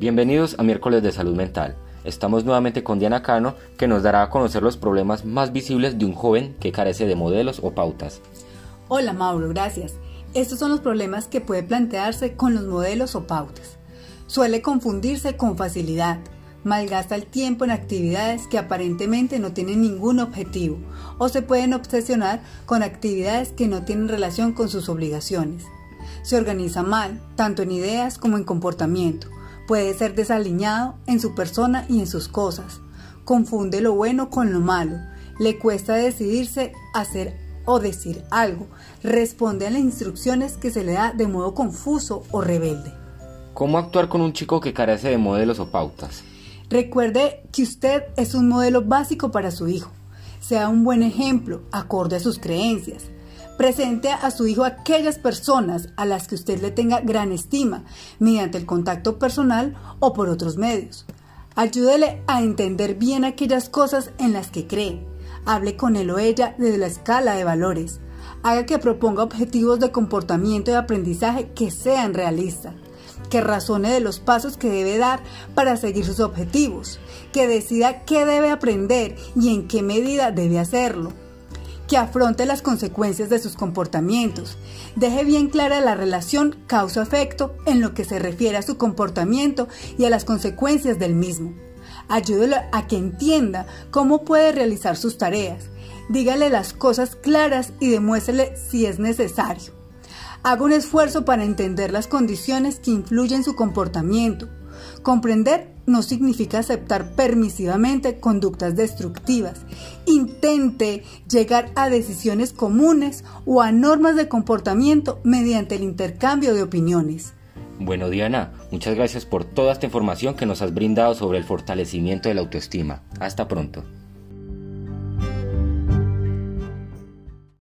Bienvenidos a Miércoles de Salud Mental. Estamos nuevamente con Diana Cano, que nos dará a conocer los problemas más visibles de un joven que carece de modelos o pautas. Hola Mauro, gracias. Estos son los problemas que puede plantearse con los modelos o pautas. Suele confundirse con facilidad, malgasta el tiempo en actividades que aparentemente no tienen ningún objetivo o se pueden obsesionar con actividades que no tienen relación con sus obligaciones. Se organiza mal, tanto en ideas como en comportamiento. Puede ser desaliñado en su persona y en sus cosas. Confunde lo bueno con lo malo. Le cuesta decidirse a hacer o decir algo. Responde a las instrucciones que se le da de modo confuso o rebelde. ¿Cómo actuar con un chico que carece de modelos o pautas? Recuerde que usted es un modelo básico para su hijo. Sea un buen ejemplo, acorde a sus creencias. Presente a su hijo aquellas personas a las que usted le tenga gran estima, mediante el contacto personal o por otros medios. Ayúdele a entender bien aquellas cosas en las que cree. Hable con él o ella desde la escala de valores. Haga que proponga objetivos de comportamiento y aprendizaje que sean realistas. Que razone de los pasos que debe dar para seguir sus objetivos. Que decida qué debe aprender y en qué medida debe hacerlo. Que afronte las consecuencias de sus comportamientos. Deje bien clara la relación causa-efecto en lo que se refiere a su comportamiento y a las consecuencias del mismo. Ayúdelo a que entienda cómo puede realizar sus tareas. Dígale las cosas claras y demuéstrele si es necesario. Haga un esfuerzo para entender las condiciones que influyen en su comportamiento. Comprender no significa aceptar permisivamente conductas destructivas. Intente llegar a decisiones comunes o a normas de comportamiento mediante el intercambio de opiniones. Bueno, Diana, muchas gracias por toda esta información que nos has brindado sobre el fortalecimiento de la autoestima. Hasta pronto.